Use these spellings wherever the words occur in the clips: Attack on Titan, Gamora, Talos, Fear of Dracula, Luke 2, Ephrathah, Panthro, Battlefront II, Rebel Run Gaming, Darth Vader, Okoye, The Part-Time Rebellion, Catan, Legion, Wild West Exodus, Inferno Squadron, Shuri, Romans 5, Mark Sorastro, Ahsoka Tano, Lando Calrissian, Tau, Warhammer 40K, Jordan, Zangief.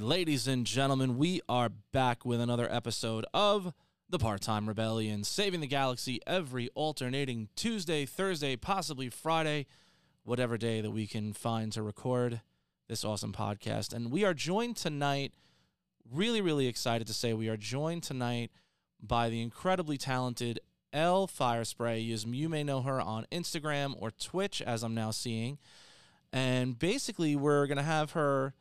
Alright, ladies and gentlemen, we are back with another episode of The Part-Time Rebellion, saving the galaxy every alternating Tuesday, Thursday, possibly Friday, whatever day that we can find to record this awesome podcast. And we are joined tonight, really, really excited to say we are joined tonight by the incredibly talented Elle Firespray. You may know her on Instagram or Twitch, as I'm now seeing. And basically, we're going to have her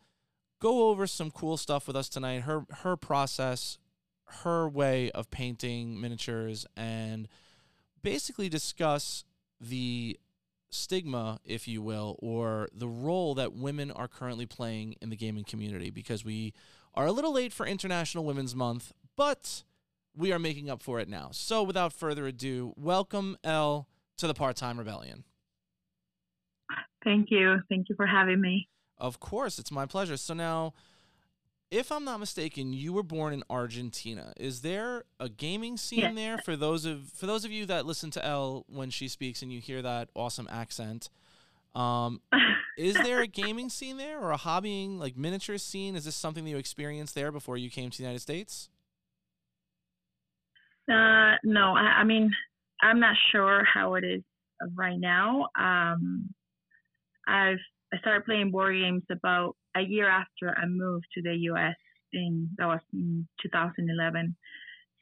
go over some cool stuff with us tonight, her process, her way of painting miniatures, and basically discuss the stigma, if you will, or the role that women are currently playing in the gaming community, because we are a little late for International Women's Month, but we are making up for it now. So without further ado, welcome, Elle, to the Part-Time Rebellion. Thank you. Thank you for having me. Of course. It's my pleasure. So now, if I'm not mistaken, you were born in Argentina. Is there a gaming scene yes. there? For those of you that listen to Elle when she speaks and you hear that awesome accent, is there a gaming scene there or a hobbying, like, miniature scene? Is this something that you experienced there before you came to the United States? No. I mean, I'm not sure how it is right now. I started playing board games about a year after I moved to the U.S. That was in 2011.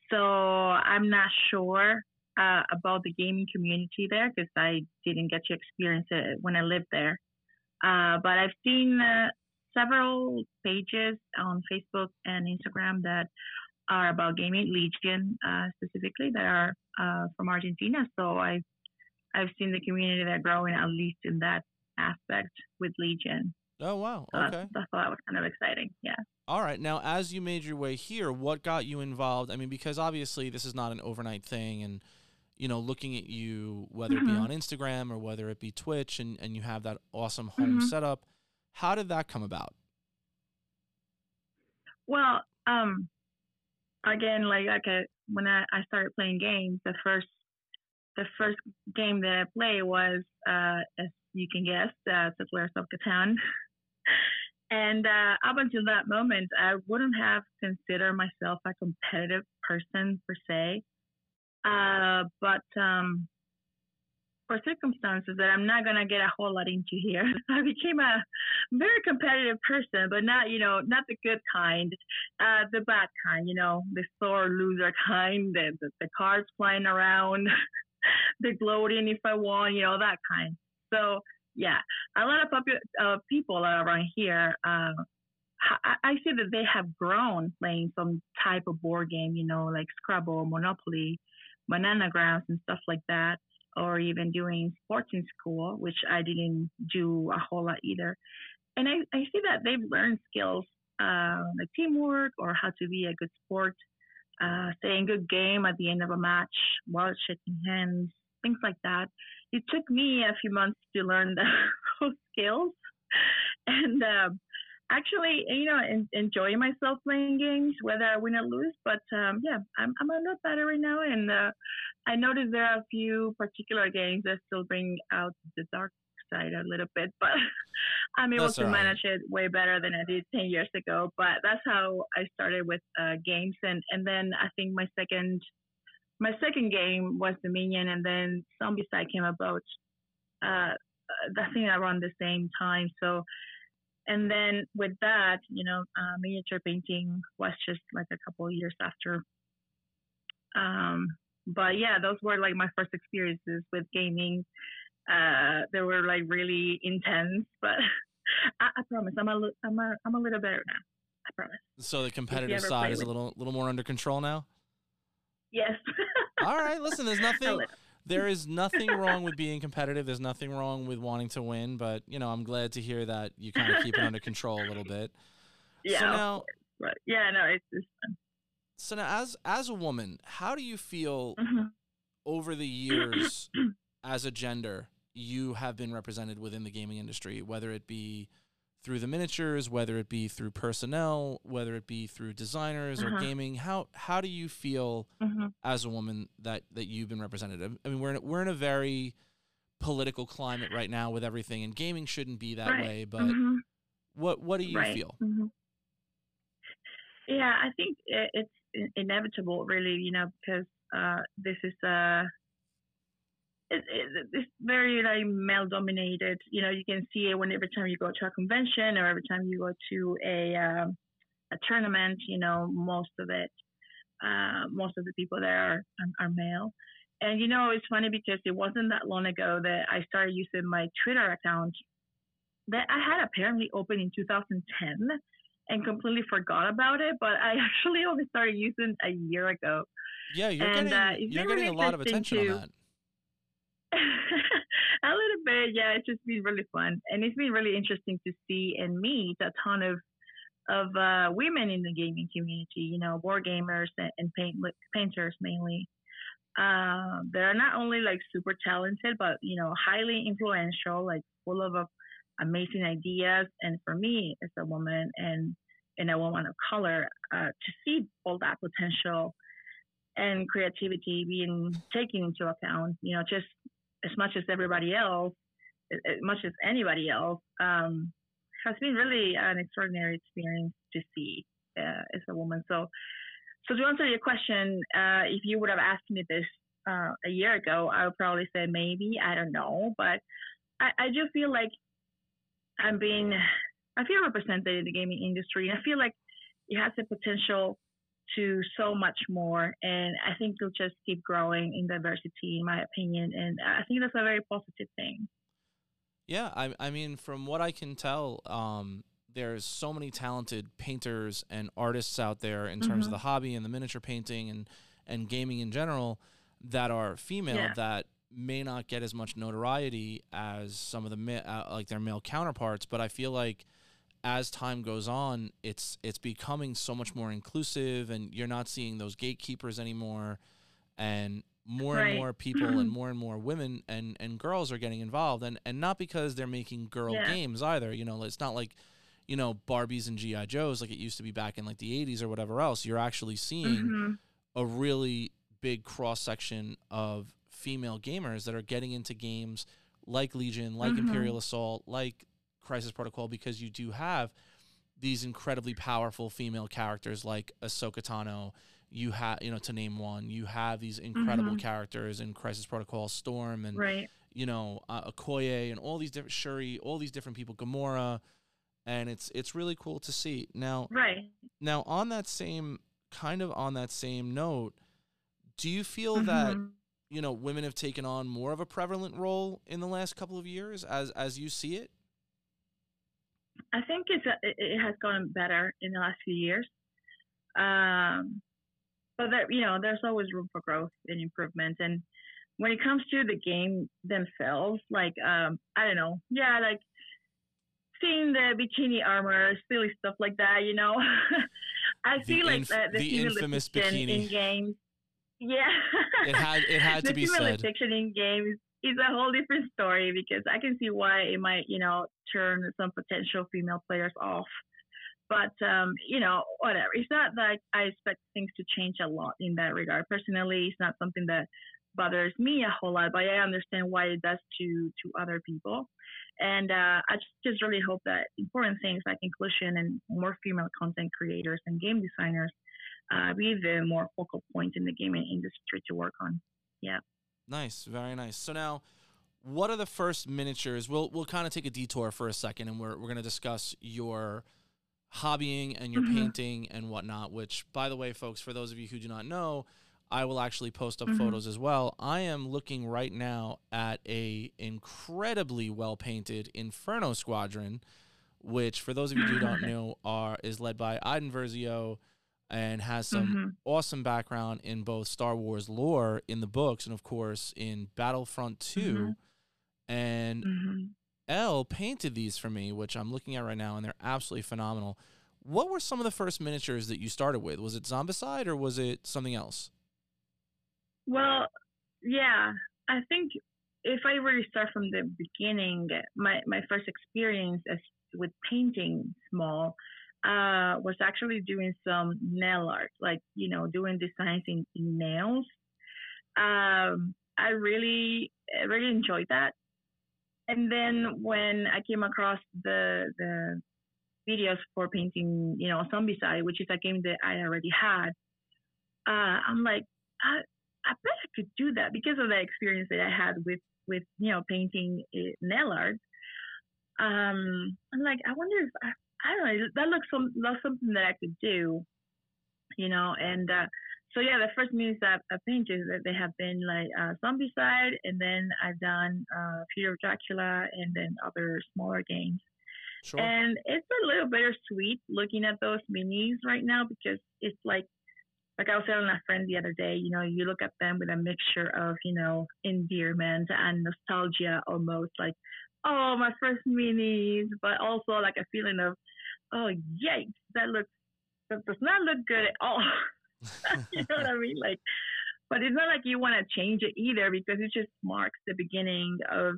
So I'm not sure about the gaming community there because I didn't get to experience it when I lived there. But I've seen several pages on Facebook and Instagram that are about gaming, Legion specifically, that are from Argentina. So I've seen the community there growing, at least in that aspect, with Legion. Oh, wow. Okay. So I thought that was kind of exciting. Yeah. All right. Now, as you made your way here, what got you involved? I mean, because obviously this is not an overnight thing, and, you know, looking at you, whether mm-hmm. it be on Instagram or whether it be Twitch, and you have that awesome home mm-hmm. setup, how did that come about? Well, again, when I started playing games, the first game that I played was you can guess, the Players of Catan. And up until that moment, I wouldn't have considered myself a competitive person per se. But for circumstances that I'm not going to get a whole lot into here, I became a very competitive person, but not the good kind, the bad kind, the sore loser kind, the cards flying around, the gloating if I won, that kind. So, yeah, a lot of people around here, I see that they have grown playing some type of board game, like Scrabble, Monopoly, Bananagrams, and stuff like that, or even doing sports in school, which I didn't do a whole lot either. And I see that they've learned skills like teamwork or how to be a good sport, staying good game at the end of a match while shaking hands, things like that. It took me a few months to learn those skills, and actually, enjoying myself playing games, whether I win or lose. But I'm a lot better right now, and I noticed there are a few particular games that still bring out the dark side a little bit, but I'm able to manage it way better than I did 10 years ago. But that's how I started with games, and then I think my second game was Dominion, and then Zombicide came about, I think around the same time. So, and then with that, miniature painting was just like a couple of years after. But yeah, those were like my first experiences with gaming. They were like really intense, but I promise I'm a little better now. I promise. So the competitive side is a little more under control now? Yes. All right. Listen, there is nothing wrong with being competitive. There's nothing wrong with wanting to win, but I'm glad to hear that you kind of keep it under control a little bit. Yeah. So now, it's just fun. So now, as a woman, how do you feel mm-hmm. over the years as a gender you have been represented within the gaming industry, whether it be through the miniatures, whether it be through personnel, whether it be through designers uh-huh. or gaming? How do you feel uh-huh. as a woman that you've been represented? I mean, we're in a very political climate right now with everything, and gaming shouldn't be that right. way, but uh-huh. what do you right. feel? Uh-huh. Yeah, I think it's inevitable, really, you know, because this is it's very like male dominated. You know, you can see it when every time you go to a convention or every time you go to a tournament. You know, most of it, most of the people there are male. And you know, it's funny because it wasn't that long ago that I started using my Twitter account that I had apparently opened in 2010 and completely forgot about it. But I actually only started using a year ago. Yeah, you're getting a lot of attention on that. A little bit, yeah. It's just been really fun, and it's been really interesting to see and meet a ton of women in the gaming community. You know, board gamers and painters mainly. They're not only like super talented, but you know, highly influential, like full of amazing ideas. And for me, as a woman and a woman of color, to see all that potential and creativity being taken into account, you know, just as much as everybody else, as much as anybody else, has been really an extraordinary experience to see as a woman. So to answer your question, if you would have asked me this a year ago, I would probably say maybe, I don't know. But I do feel like I feel represented in the gaming industry. I feel like it has the potential to so much more, and I think it'll just keep growing in diversity, in my opinion, and I think that's a very positive thing. Yeah, I mean, from what I can tell, there's so many talented painters and artists out there in terms of the hobby and the miniature painting and gaming in general that are female, that may not get as much notoriety as some of the like their male counterparts, but I feel like as time goes on, it's becoming so much more inclusive, and you're not seeing those gatekeepers anymore, and more and more people and more women and girls are getting involved, and not because they're making girl games either. You know, it's not like, you know, Barbies and G.I. Joes like it used to be back in like the 80s or whatever else. You're actually seeing a really big cross section of female gamers that are getting into games like Legion, like Imperial Assault, like Crisis Protocol, because you do have these incredibly powerful female characters like Ahsoka Tano. You have, you know, to name one, you have these incredible characters in Crisis Protocol, Storm and, you know, Okoye and all these different, Shuri, all these different people, Gamora. And it's really cool to see. Now, now on that same, kind of on that same note, do you feel that, you know, women have taken on more of a prevalent role in the last couple of years as you see it? I think it has gotten better in the last few years, but there, you know, there's always room for growth and improvement. And when it comes to the game themselves, like I don't know, like seeing the bikini armor, silly stuff like that, you know, I feel like that the infamous bikini in games. Yeah, it had to be said. The fiction in games is a whole different story, because I can see why it might, you know, turn some potential female players off. But, you know, whatever. It's not like I expect things to change a lot in that regard. Personally, it's not something that bothers me a whole lot, but I understand why it does to other people. And I just really hope that important things like inclusion and more female content creators and game designers be the more focal point in the gaming industry to work on. Yeah. Nice. Very nice. So now, what are the first miniatures? We'll kind of take a detour for a second, and we're going to discuss your hobbying and your painting and whatnot, which, by the way, folks, for those of you who do not know, I will actually post up photos as well. I am looking right now at a incredibly well-painted Inferno Squadron, which, for those of you who do not know, is led by Iden Versio, and has some awesome background in both Star Wars lore in the books and, of course, in Battlefront II. And Elle painted these for me, which I'm looking at right now, and they're absolutely phenomenal. What were some of the first miniatures that you started with? Was it Zombicide or was it something else? Well, yeah, I think if I really start from the beginning, my first experience with painting small was actually doing some nail art, like, you know, doing designs in nails. I really enjoyed that. And then when I came across the videos for painting, you know, Zombicide, which is a game that I already had. I'm like, I bet I could do that because of the experience that I had with you know, painting nail art. I'm like, I wonder if I don't know, that looks like something that I could do, you know. And so yeah, the first movies that I've painted, they have been like Zombicide, and then I've done Fear of Dracula, and then other smaller games. Sure. And it's a little bittersweet looking at those minis right now, because it's like I was telling a friend the other day, you know, you look at them with a mixture of, you know, endearment and nostalgia, almost like, oh, my first minis, but also like a feeling of, oh, yikes, that does not look good at all. You know what I mean? Like, but it's not like you want to change it either, because it just marks the beginning of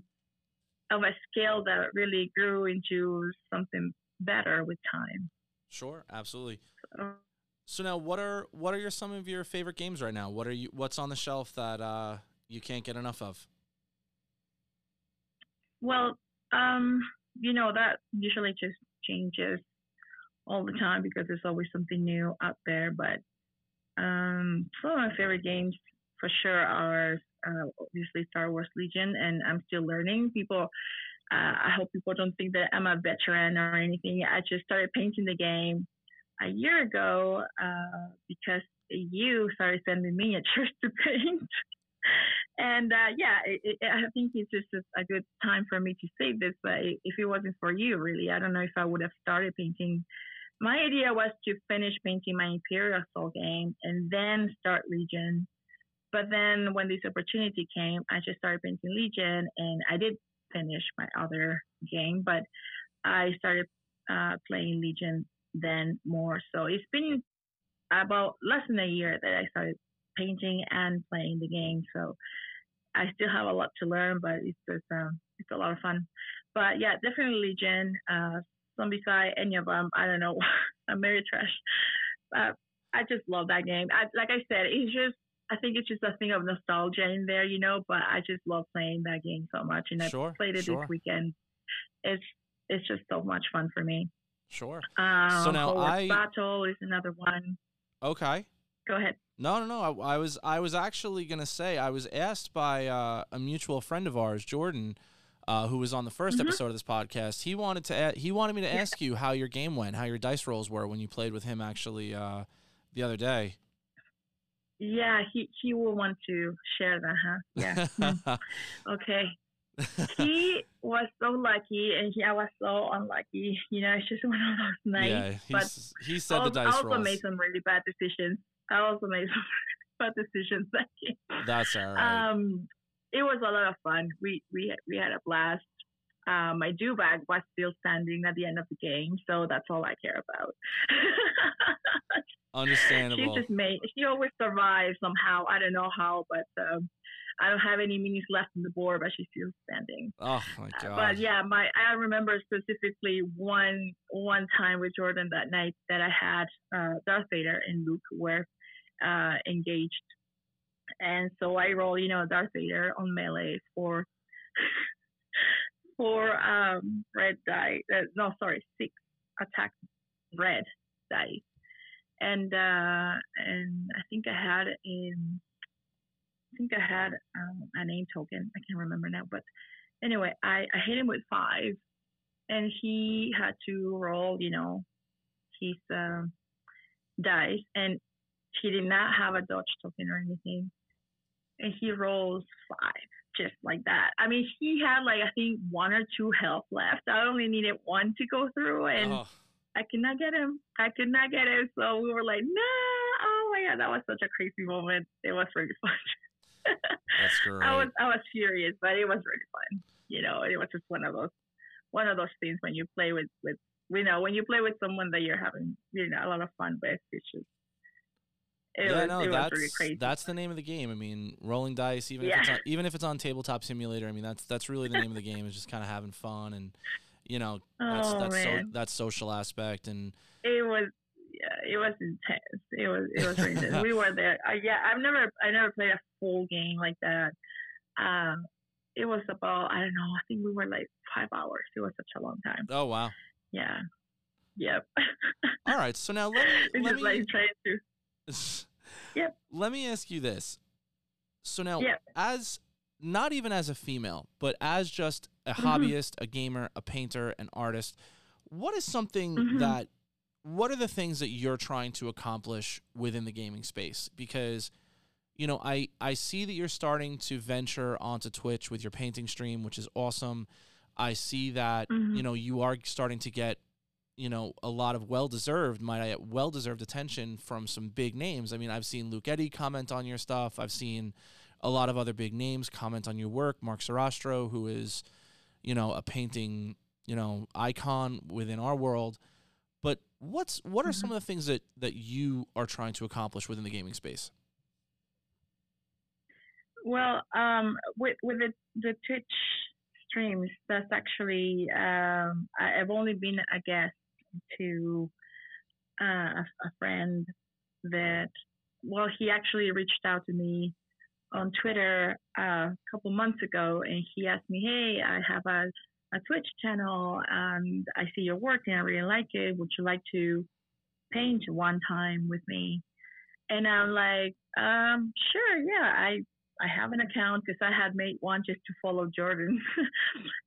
a scale that really grew into something better with time. Sure, absolutely. So now, what are some of your favorite games right now? What's on the shelf that you can't get enough of? Well, you know, that usually just changes all the time because there's always something new out there. But some of my favorite games for sure are obviously Star Wars Legion, and I'm still learning. I hope people don't think that I'm a veteran or anything. I just started painting the game a year ago because you started sending miniatures to paint. And I think it's just a good time for me to say this, but if it wasn't for you, really, I don't know if I would have started painting. My idea was to finish painting my Imperial Assault game and then start Legion. But then when this opportunity came, I just started painting Legion, and I did finish my other game, but I started playing Legion then more. So it's been about less than a year that I started painting and playing the game. So I still have a lot to learn, but it's just it's a lot of fun. But yeah, definitely Legion, Zombicide, any of them. I don't know. I'm very trash. I just love that game. Like I said, I think it's just a thing of nostalgia in there, you know, but I just love playing that game so much. And I played it this weekend. It's just so much fun for me. Sure. So now Hogwarts Battle is another one. Okay. Go ahead. No. I was actually gonna say, I was asked by a mutual friend of ours, Jordan, who was on the first episode of this podcast. He wanted me to ask you how your game went, how your dice rolls were when you played with him actually the other day. Yeah, he will want to share that, huh? Yeah. Okay. He was so lucky, and I was so unlucky. You know, it's just one of those nights. Yeah, he said the dice rolls. I also made some really bad decisions. That's all right. It was a lot of fun. We had a blast. My do bag was still standing at the end of the game, so that's all I care about. Understandable. She always survives somehow. I don't know how, but I don't have any minis left on the board, but she's still standing. Oh my god! But yeah, I remember specifically one time with Jordan that night that I had Darth Vader and Luke were engaged, and so I rolled, you know, Darth Vader on melee for red die. Six attack red die, and I think I had in. I think I had a name token. I can't remember now. But anyway, I hit him with 5, and he had to roll, you know, his dice. And he did not have a dodge token or anything. And he rolls 5, just like that. I mean, he had, like, I think 1 or 2 health left. I only needed 1 to go through, and I could not get him. So we were like, nah. Oh, my God, that was such a crazy moment. It was really fun. That's great. I was furious, but it was really fun. You know, it was just one of those things when you play with you know, when you play with someone that you're having, you know, a lot of fun with. It's just it was really crazy. That's the name of the game. I mean, rolling dice, even if it's on Tabletop Simulator. I mean, that's really the name of the game, is just kind of having fun, and you know, that social aspect, and it was. Yeah, it was intense. It was really intense. We were there. I never played a full game like that. It was about, I don't know, I think we were like 5 hours. It was such a long time. Oh wow. Yeah. Yep. All right. So now let me ask you this. So now, as not even as a female, but as just a hobbyist, a gamer, a painter, an artist, what is something that, what are the things that you're trying to accomplish within the gaming space? Because, you know, I see that you're starting to venture onto Twitch with your painting stream, which is awesome. I see that, you know, you are starting to get, you know, a lot of well-deserved attention from some big names. I mean, I've seen Luke Eddy comment on your stuff. I've seen a lot of other big names comment on your work. Mark Sorastro, who is, you know, a painting, you know, icon within our world. But what are some of the things that you are trying to accomplish within the gaming space? Well, with the Twitch streams, that's actually, I've only been a guest to a friend that, well, he actually reached out to me on Twitter a couple months ago, and he asked me, hey, I have a Twitch channel and I see your work and I really like it. Would you like to paint one time with me? And I'm like, sure, yeah, I have an account because I had made one just to follow Jordan.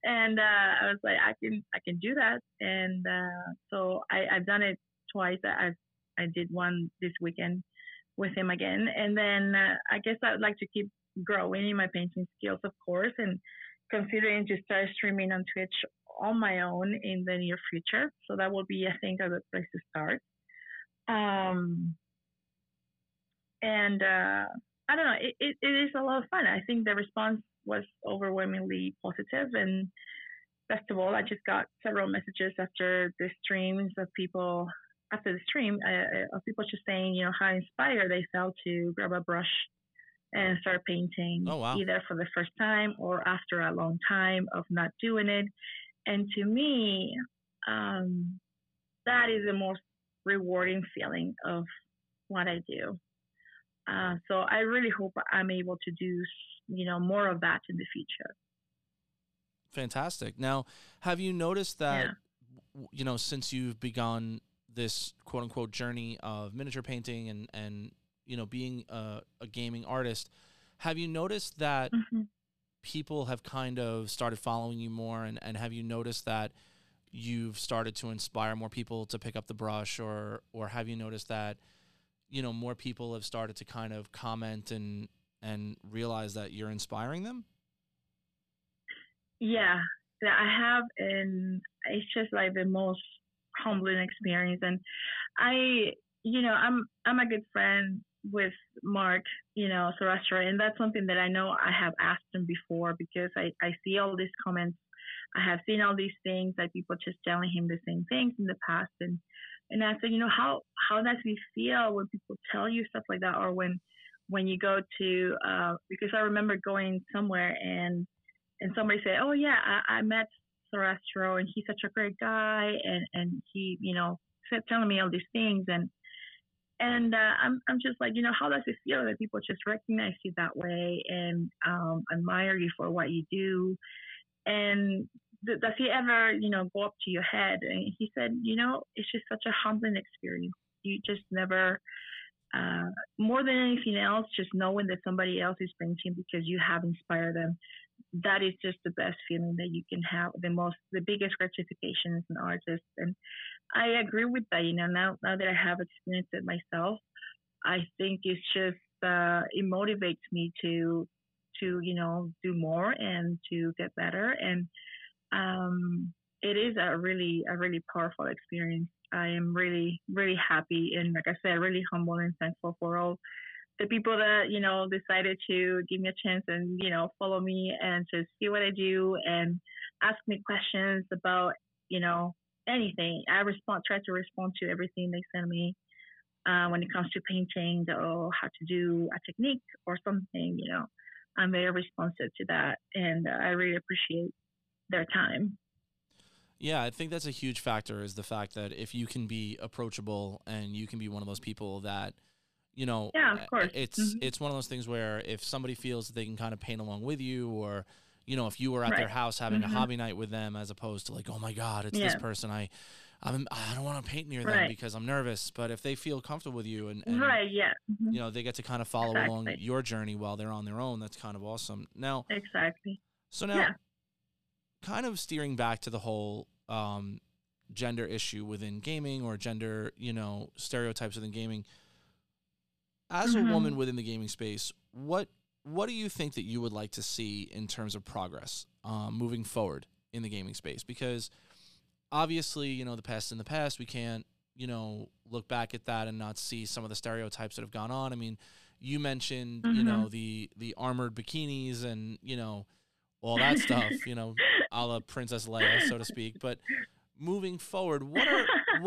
And I was like, I can do that. And so I've done it twice. I did one this weekend with him again. And then I guess I would like to keep growing in my painting skills, of course, and considering to start streaming on Twitch on my own in the near future. So that will be, I think, a good place to start. I don't know. It is a lot of fun. I think the response was overwhelmingly positive. And best of all, I just got several messages after the streams of people, of people just saying, you know, how inspired they felt to grab a brush and start painting. Oh, wow. Either for the first time or after a long time of not doing it. And to me, that is the most rewarding feeling of what I do. So I really hope I'm able to do, you know, more of that in the future. Fantastic. Now, have you noticed that, you know, since you've begun this quote unquote journey of miniature painting and you know, being a gaming artist, have you noticed that people have kind of started following you more? And have you noticed that you've started to inspire more people to pick up the brush, or have you noticed that, you know, more people have started to kind of comment and realize that you're inspiring them? Yeah, I have, and it's just like the most humbling experience. And I, you know, I'm a good friend with Mark, you know, Sorastro, and that's something that I know I have asked him before, because I see all these comments. I have seen all these things that people just telling him the same things in the past, and I said, you know, how does it feel when people tell you stuff like that, or when you go to because I remember going somewhere and somebody said, oh yeah, I met Sorastro and he's such a great guy, and he, you know, kept telling me all these things, and I'm just like, you know, how does it feel that people just recognize you that way and admire you for what you do? And does he ever, you know, go up to your head? And he said, you know, it's just such a humbling experience. You just never, more than anything else, just knowing that somebody else is painting because you have inspired them. That is just the best feeling that you can have, the biggest gratification as an artist. And I agree with that. You know, now that I have experienced it myself, I think it's just, it motivates me to, you know, do more and to get better. And it is a really powerful experience. I am really, really happy, and like I said, really humble and thankful for all the people that, you know, decided to give me a chance and, you know, follow me and just see what I do and ask me questions about, you know, anything. I try to respond to everything they send me when it comes to painting, or how to do a technique or something, you know. I'm very responsive to that, and I really appreciate their time. Yeah, I think that's a huge factor, is the fact that if you can be approachable and you can be one of those people that, you know, yeah, of course. It's one of those things where if somebody feels that they can kind of paint along with you, or, you know, if you were at their house having a hobby night with them, as opposed to like, oh my God, it's this person. I don't want to paint near them because I'm nervous. But if they feel comfortable with you and you know, they get to kind of follow along your journey while they're on their own, that's kind of awesome. Now, so now kind of steering back to the whole gender issue within gaming, or gender, you know, stereotypes within gaming. As a woman within the gaming space, what do you think that you would like to see in terms of progress moving forward in the gaming space? Because obviously, you know, the past in the past, we can't, you know, look back at that and not see some of the stereotypes that have gone on. I mean, you mentioned, you know, the armored bikinis and, you know, all that stuff, you know, a la Princess Leia, so to speak. But moving forward, what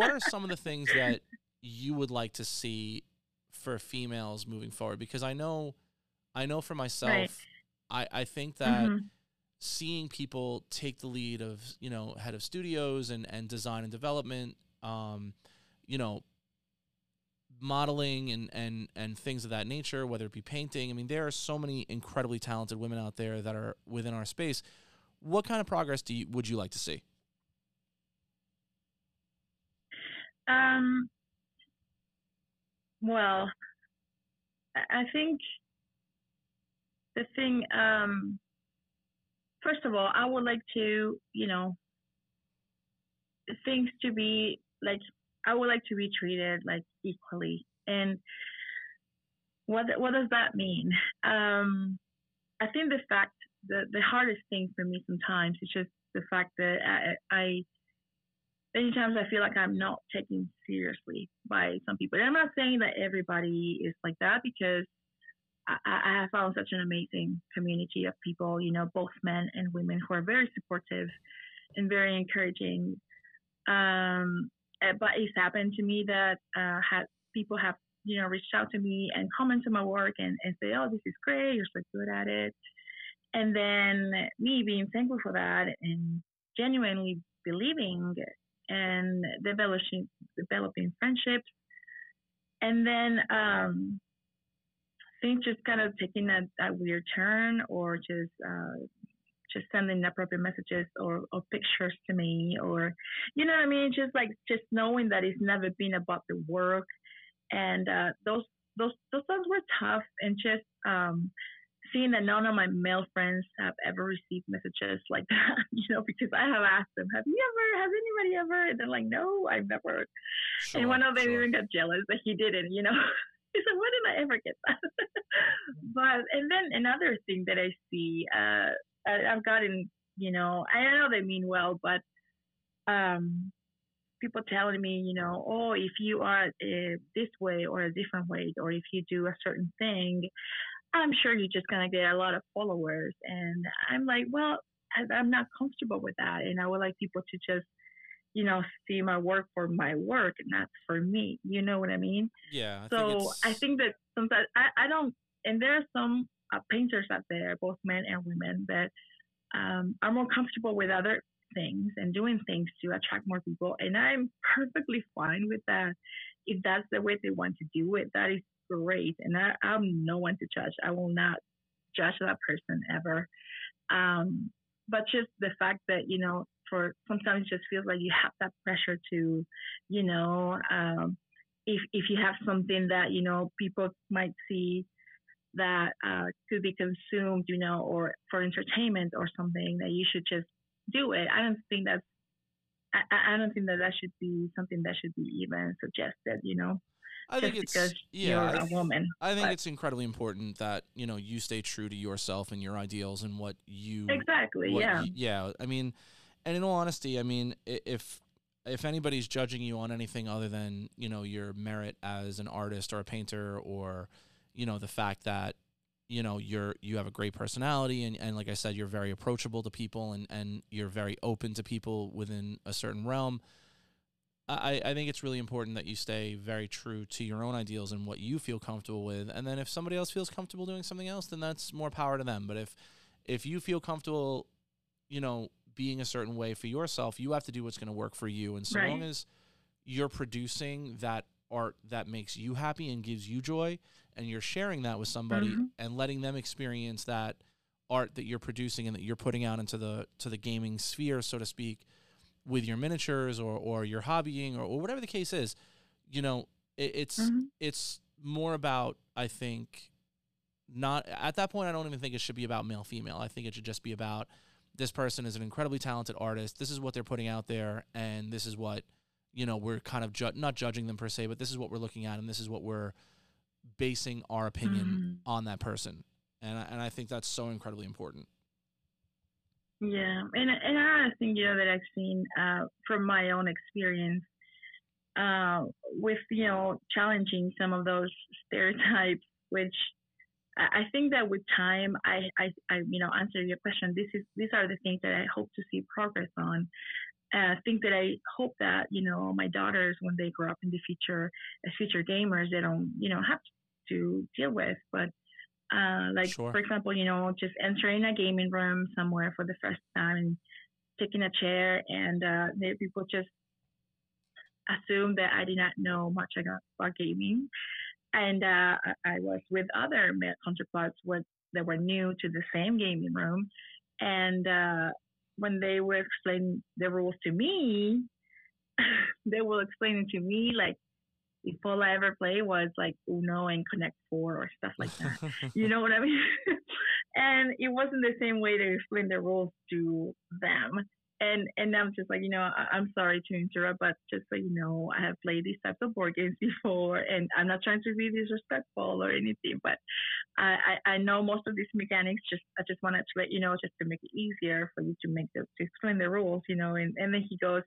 are some of the things that you would like to see for females moving forward? Because I know for myself, I think that seeing people take the lead of, you know, head of studios and design and development, you know, modeling and things of that nature, whether it be painting. I mean, there are so many incredibly talented women out there that are within our space. What kind of progress would you like to see? Well, I think the thing, first of all, I would like to, you know, things to be like, I would like to be treated like equally. And what does that mean? I think the hardest thing for me sometimes is just the fact that I many times I feel like I'm not taken seriously by some people. And I'm not saying that everybody is like that, because I have found such an amazing community of people, you know, both men and women, who are very supportive and very encouraging. But it's happened to me that people have, you know, reached out to me and commented on my work and say, oh, this is great, you're so good at it. And then me being thankful for that and genuinely believing and developing friendships. And then things just kind of taking that weird turn, or just sending inappropriate messages or pictures to me, or, you know what I mean? Just knowing that it's never been about the work. And those things were tough. And just seeing that none of my male friends have ever received messages like that, you know, because I have asked them, has anybody ever? And they're like, no, I've never. Sure, and one of them even got jealous that he didn't, you know. He said, when did I ever get that? But, and then another thing that I see, I've gotten, you know, I know they mean well, but people telling me, you know, oh, if you are this way or a different way, or if you do a certain thing, I'm sure you're just going to get a lot of followers. And I'm like, well, I'm not comfortable with that. And I would like people to just, you know, see my work for my work, not for me. You know what I mean? Yeah. I think that sometimes I don't, and there are some painters out there, both men and women, that are more comfortable with other things and doing things to attract more people. And I'm perfectly fine with that. If that's the way they want to do it, that is great. And I'm no one to judge. I will not judge that person ever. But just the fact that, you know, sometimes it just feels like you have that pressure to, you know, if you have something that, you know, people might see that could be consumed, you know, or for entertainment or something, that you should just do it. I don't think that should be something that should be even suggested, you know. I think it's because you're a woman. I think it's incredibly important that, you know, you stay true to yourself and your ideals and what you I mean, and in all honesty, I mean, if anybody's judging you on anything other than, you know, your merit as an artist or a painter, or, you know, the fact that, you know, you have a great personality and like I said, you're very approachable to people and you're very open to people within a certain realm. I think it's really important that you stay very true to your own ideals and what you feel comfortable with. And then if somebody else feels comfortable doing something else, then that's more power to them. But if you feel comfortable, you know, being a certain way for yourself, you have to do what's going to work for you. And so long as you're producing that art that makes you happy and gives you joy, and you're sharing that with somebody and letting them experience that art that you're producing and that you're putting out into the gaming sphere, so to speak, with your miniatures or your hobbying or whatever the case is, you know, it's more about, I think, not at that point, I don't even think it should be about male female. I think it should just be about this person is an incredibly talented artist. This is what they're putting out there, and this is what, you know, we're kind of not judging them per se, but this is what we're looking at, and this is what we're basing our opinion on that person. And I think that's so incredibly important. Yeah, and I think, you know, that I've seen from my own experience with, you know, challenging some of those stereotypes, which I think that with time, I you know, answer your question. These are the things that I hope to see progress on. Things that I hope that, you know, my daughters, when they grow up in the future as future gamers, they don't, you know, have to deal with. But like, sure. For example, you know, just entering a gaming room somewhere for the first time and taking a chair, and people just assume that I did not know much about gaming. And I was with other male counterparts that were new to the same gaming room. And when they were explaining the rules to me, they were explaining to me, like, if all I ever played was like Uno and Connect Four or stuff like that. You know what I mean? And it wasn't the same way they explained the rules to them. And I'm just like, you know, I'm sorry to interrupt, but just so you know, I have played these types of board games before, and I'm not trying to be disrespectful or anything, but I know most of these mechanics. I just wanted to let you know, just to make it easier for you to explain the rules, you know. And then he goes,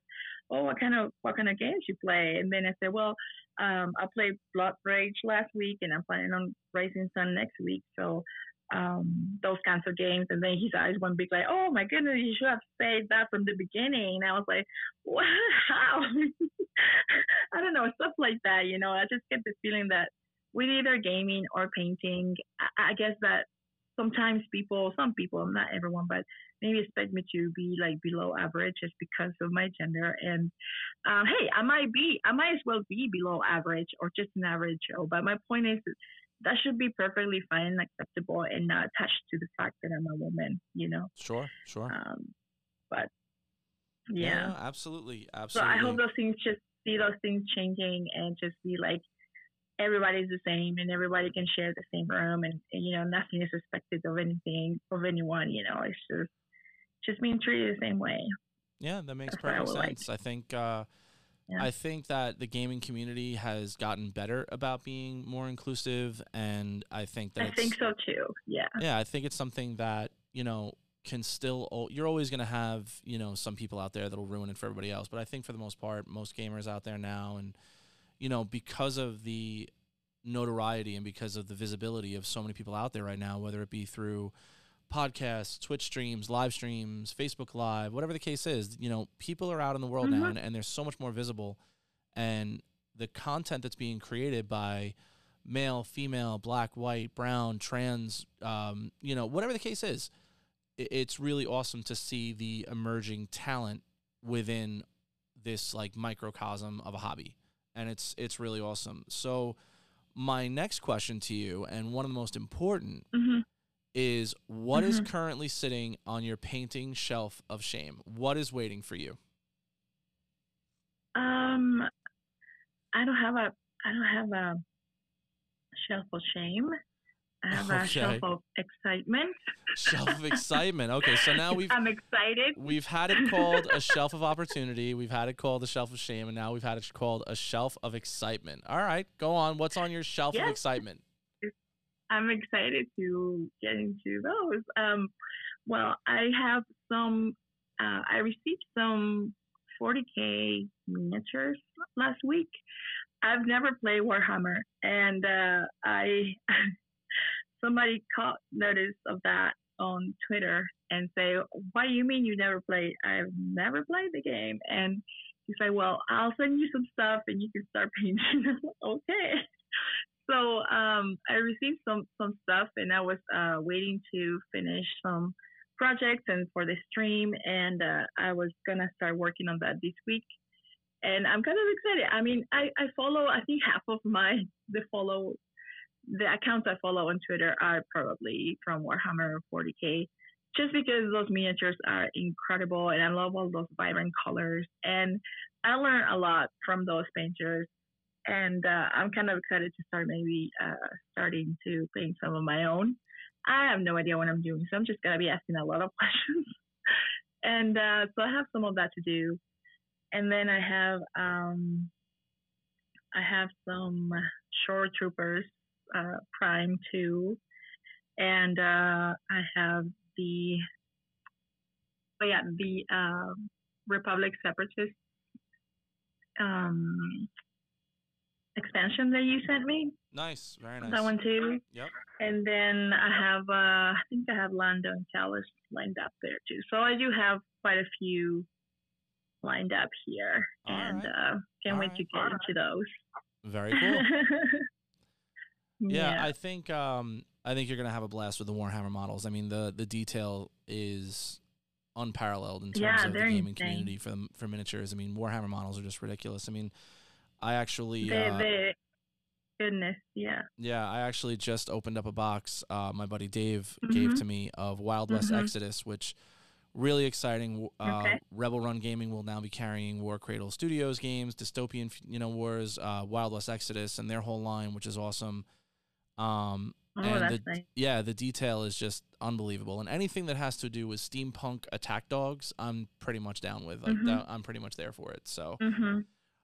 oh, what kind of games you play? And then I said, well, I played Blood Rage last week, and I'm planning on Rising Sun next week, so. Those kinds of games. And then his eyes went big, like, oh my goodness, you should have said that from the beginning. And I was like, what? How? I don't know, stuff like that, you know. I just get the feeling that with either gaming or painting, I guess that sometimes some people, not everyone, but maybe expect me to be like below average just because of my gender. And hey, I might as well be below average or just an average Joe. But my point is, that should be perfectly fine and acceptable, and not attached to the fact that I'm a woman, you know? Sure. But yeah. Absolutely. So I hope those things changing, and just be like, everybody's the same and everybody can share the same room, and you know, nothing is expected of anything, of anyone, you know. It's just being treated the same way. Yeah. That makes perfect sense. Like. I think, yeah. I think that the gaming community has gotten better about being more inclusive, and I think that I think so too. Yeah. Yeah, I think it's something that, you know, can still, you're always going to have, you know, some people out there that'll ruin it for everybody else, but I think for the most part, most gamers out there now, and you know, because of the notoriety and because of the visibility of so many people out there right now, whether it be through podcasts, Twitch streams, live streams, Facebook Live, whatever the case is, you know, people are out in the world now, and they're so much more visible. And the content that's being created by male, female, black, white, brown, trans, you know, whatever the case is, it's really awesome to see the emerging talent within this like microcosm of a hobby. And it's really awesome. So my next question to you, and one of the most important, is what is currently sitting on your painting shelf of shame? What is waiting for you? I don't have a shelf of shame. I have a shelf of excitement. Shelf of excitement. Okay, so now I'm excited. We've had it called a shelf of opportunity. We've had it called a shelf of shame, and now we've had it called a shelf of excitement. All right, go on. What's on your shelf of excitement? I'm excited to get into those. Well, I have some, I received some 40K miniatures last week. I've never played Warhammer, and somebody caught notice of that on Twitter and say, what do you mean you never played? I've never played the game. And he's like, well, I'll send you some stuff and you can start painting. Okay. So I received some stuff, and I was waiting to finish some projects and for the stream, and I was going to start working on that this week. And I'm kind of excited. I mean, I follow, I think half of the follow the accounts I follow on Twitter are probably from Warhammer 40K, just because those miniatures are incredible and I love all those vibrant colors. And I learned a lot from those painters. And I'm kind of excited to start starting to paint some of my own. I have no idea what I'm doing, so I'm just going to be asking a lot of questions. And so I have some of that to do. And then I have some Shore Troopers Prime 2. And I have the Republic Separatist expansion that you sent me. Nice, very nice. That one too. Yep. And then I think I have Lando and Talos lined up there too. So I do have quite a few lined up here, and can't wait to get into those. Very cool. Yeah, I think you're gonna have a blast with the Warhammer models. I mean, the detail is unparalleled in terms of the gaming community for miniatures. I mean, Warhammer models are just ridiculous. I mean, I actually goodness, yeah. Yeah, I actually just opened up a box my buddy Dave gave to me of Wild West Exodus, which really exciting. Rebel Run Gaming will now be carrying War Cradle Studios games, Dystopian Wars, Wild West Exodus, and their whole line, which is awesome. Nice. Yeah, the detail is just unbelievable. And anything that has to do with steampunk attack dogs, I'm pretty much down with. Like, I'm pretty much there for it. So.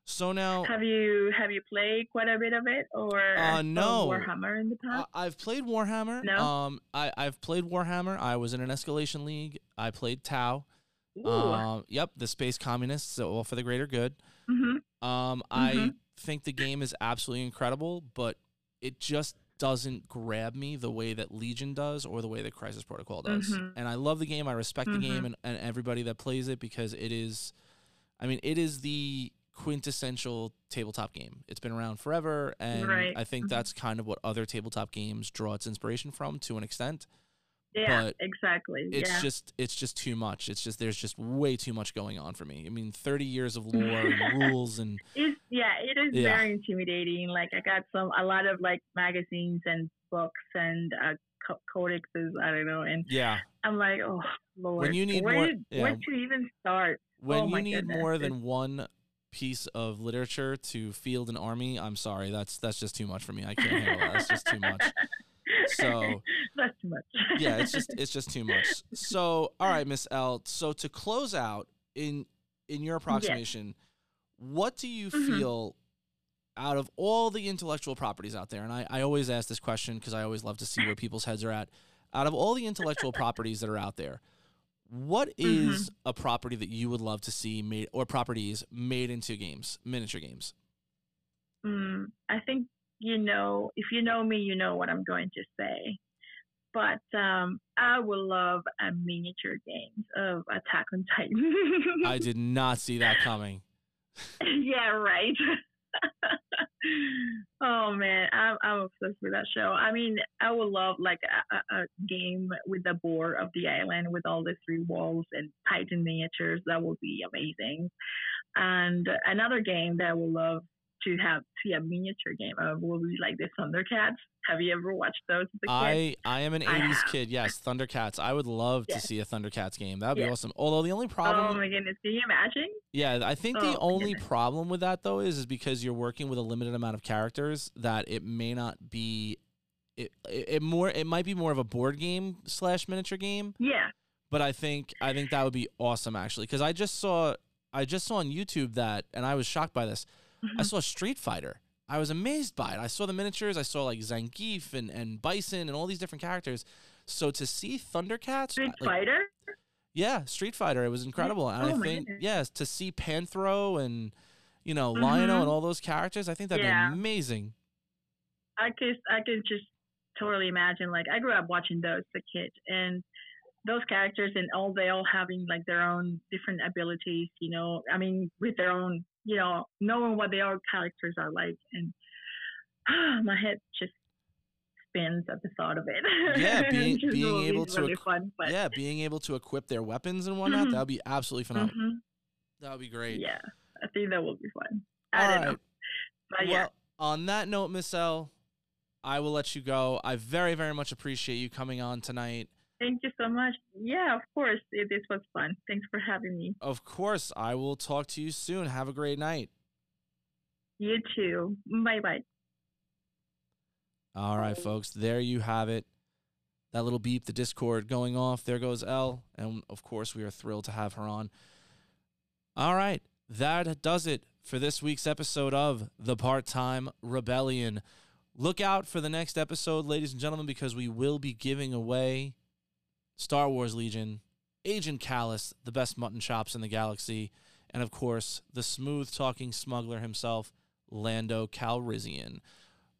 So now, have you played quite a bit of it, or no Warhammer in the past? I've played Warhammer. No, I've played Warhammer. I was in an escalation league. I played Tau. Yep, the space communists, so all for the greater good. I think the game is absolutely incredible, but it just doesn't grab me the way that Legion does or the way that Crisis Protocol does. And I love the game. I respect the game and everybody that plays it, because it is, I mean, it is the quintessential tabletop game. It's been around forever, and I think that's kind of what other tabletop games draw its inspiration from to an extent. Yeah, but exactly. It's just too much. It's just, there's just way too much going on for me. I mean, 30 years of lore and rules, and it is very intimidating. Like, I got a lot of like magazines and books and codexes, I don't know, and I'm like, oh Lord, when you need where to even start? When you need more than one piece of literature to field an army, I'm sorry, that's just too much for me. I can't handle that. That's just too much. So that's too much. Yeah, it's just too much. So all right, Miss Elle, so to close out, in your approximation, what do you feel out of all the intellectual properties out there, and I always ask this question because I always love to see where people's heads are at, out of all the intellectual properties that are out there, what is a property that you would love to see made, or properties made into games, miniature games? I think, if you know me, you know what I'm going to say. But I would love a miniature game of Attack on Titan. I did not see that coming. Yeah, right. Oh, man, I'm obsessed with that show. I mean, I would love like a game with the board of the island with all the three walls and Titan miniatures. That would be amazing. And another game that I would love to see a miniature game of will be like the Thundercats. Have you ever watched those as a kid? I am an 80s kid, yes. Thundercats. I would love to see a Thundercats game. That would be awesome. Although the only problem... Oh my goodness, can you imagine? Yeah, I think the only problem with that, though, is because you're working with a limited amount of characters, that it may not be... It might be more of a board game / miniature game. Yeah. But I think that would be awesome, actually. Because I just saw on YouTube that, and I was shocked by this, I saw Street Fighter. I was amazed by it. I saw the miniatures. I saw like Zangief and Bison and all these different characters. So to see Thundercats, Street Fighter, yeah, Street Fighter, it was incredible. And I think to see Panthro and Lion-O and all those characters, I think that'd be amazing. I could just totally imagine. Like, I grew up watching those as a kid, and those characters and they all having like their own different abilities. I mean, with their own. Knowing what their characters are like, and my head just spins at the thought of it. Yeah, being able to equip their weapons and whatnot, that would be absolutely phenomenal. That would be great. Yeah, I think that will be fun. I don't know. But well, on that note, Miss Elle, I will let you go. I very, very much appreciate you coming on tonight. Thank you so much. Yeah, of course. This was fun. Thanks for having me. Of course. I will talk to you soon. Have a great night. You too. Bye-bye. All right, folks. There you have it. That little beep, the Discord going off. There goes Elle. And, of course, we are thrilled to have her on. All right. That does it for this week's episode of The Part-Time Rebellion. Look out for the next episode, ladies and gentlemen, because we will be giving away Star Wars Legion, Agent Callus, the best mutton chops in the galaxy, and, of course, the smooth-talking smuggler himself, Lando Calrissian.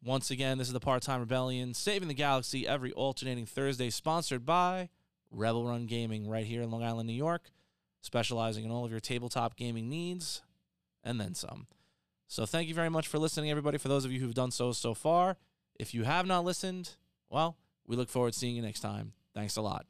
Once again, this is the Part-Time Rebellion, saving the galaxy every alternating Thursday, sponsored by Rebel Run Gaming right here in Long Island, New York, specializing in all of your tabletop gaming needs and then some. So thank you very much for listening, everybody, for those of you who've done so far. If you have not listened, well, we look forward to seeing you next time. Thanks a lot.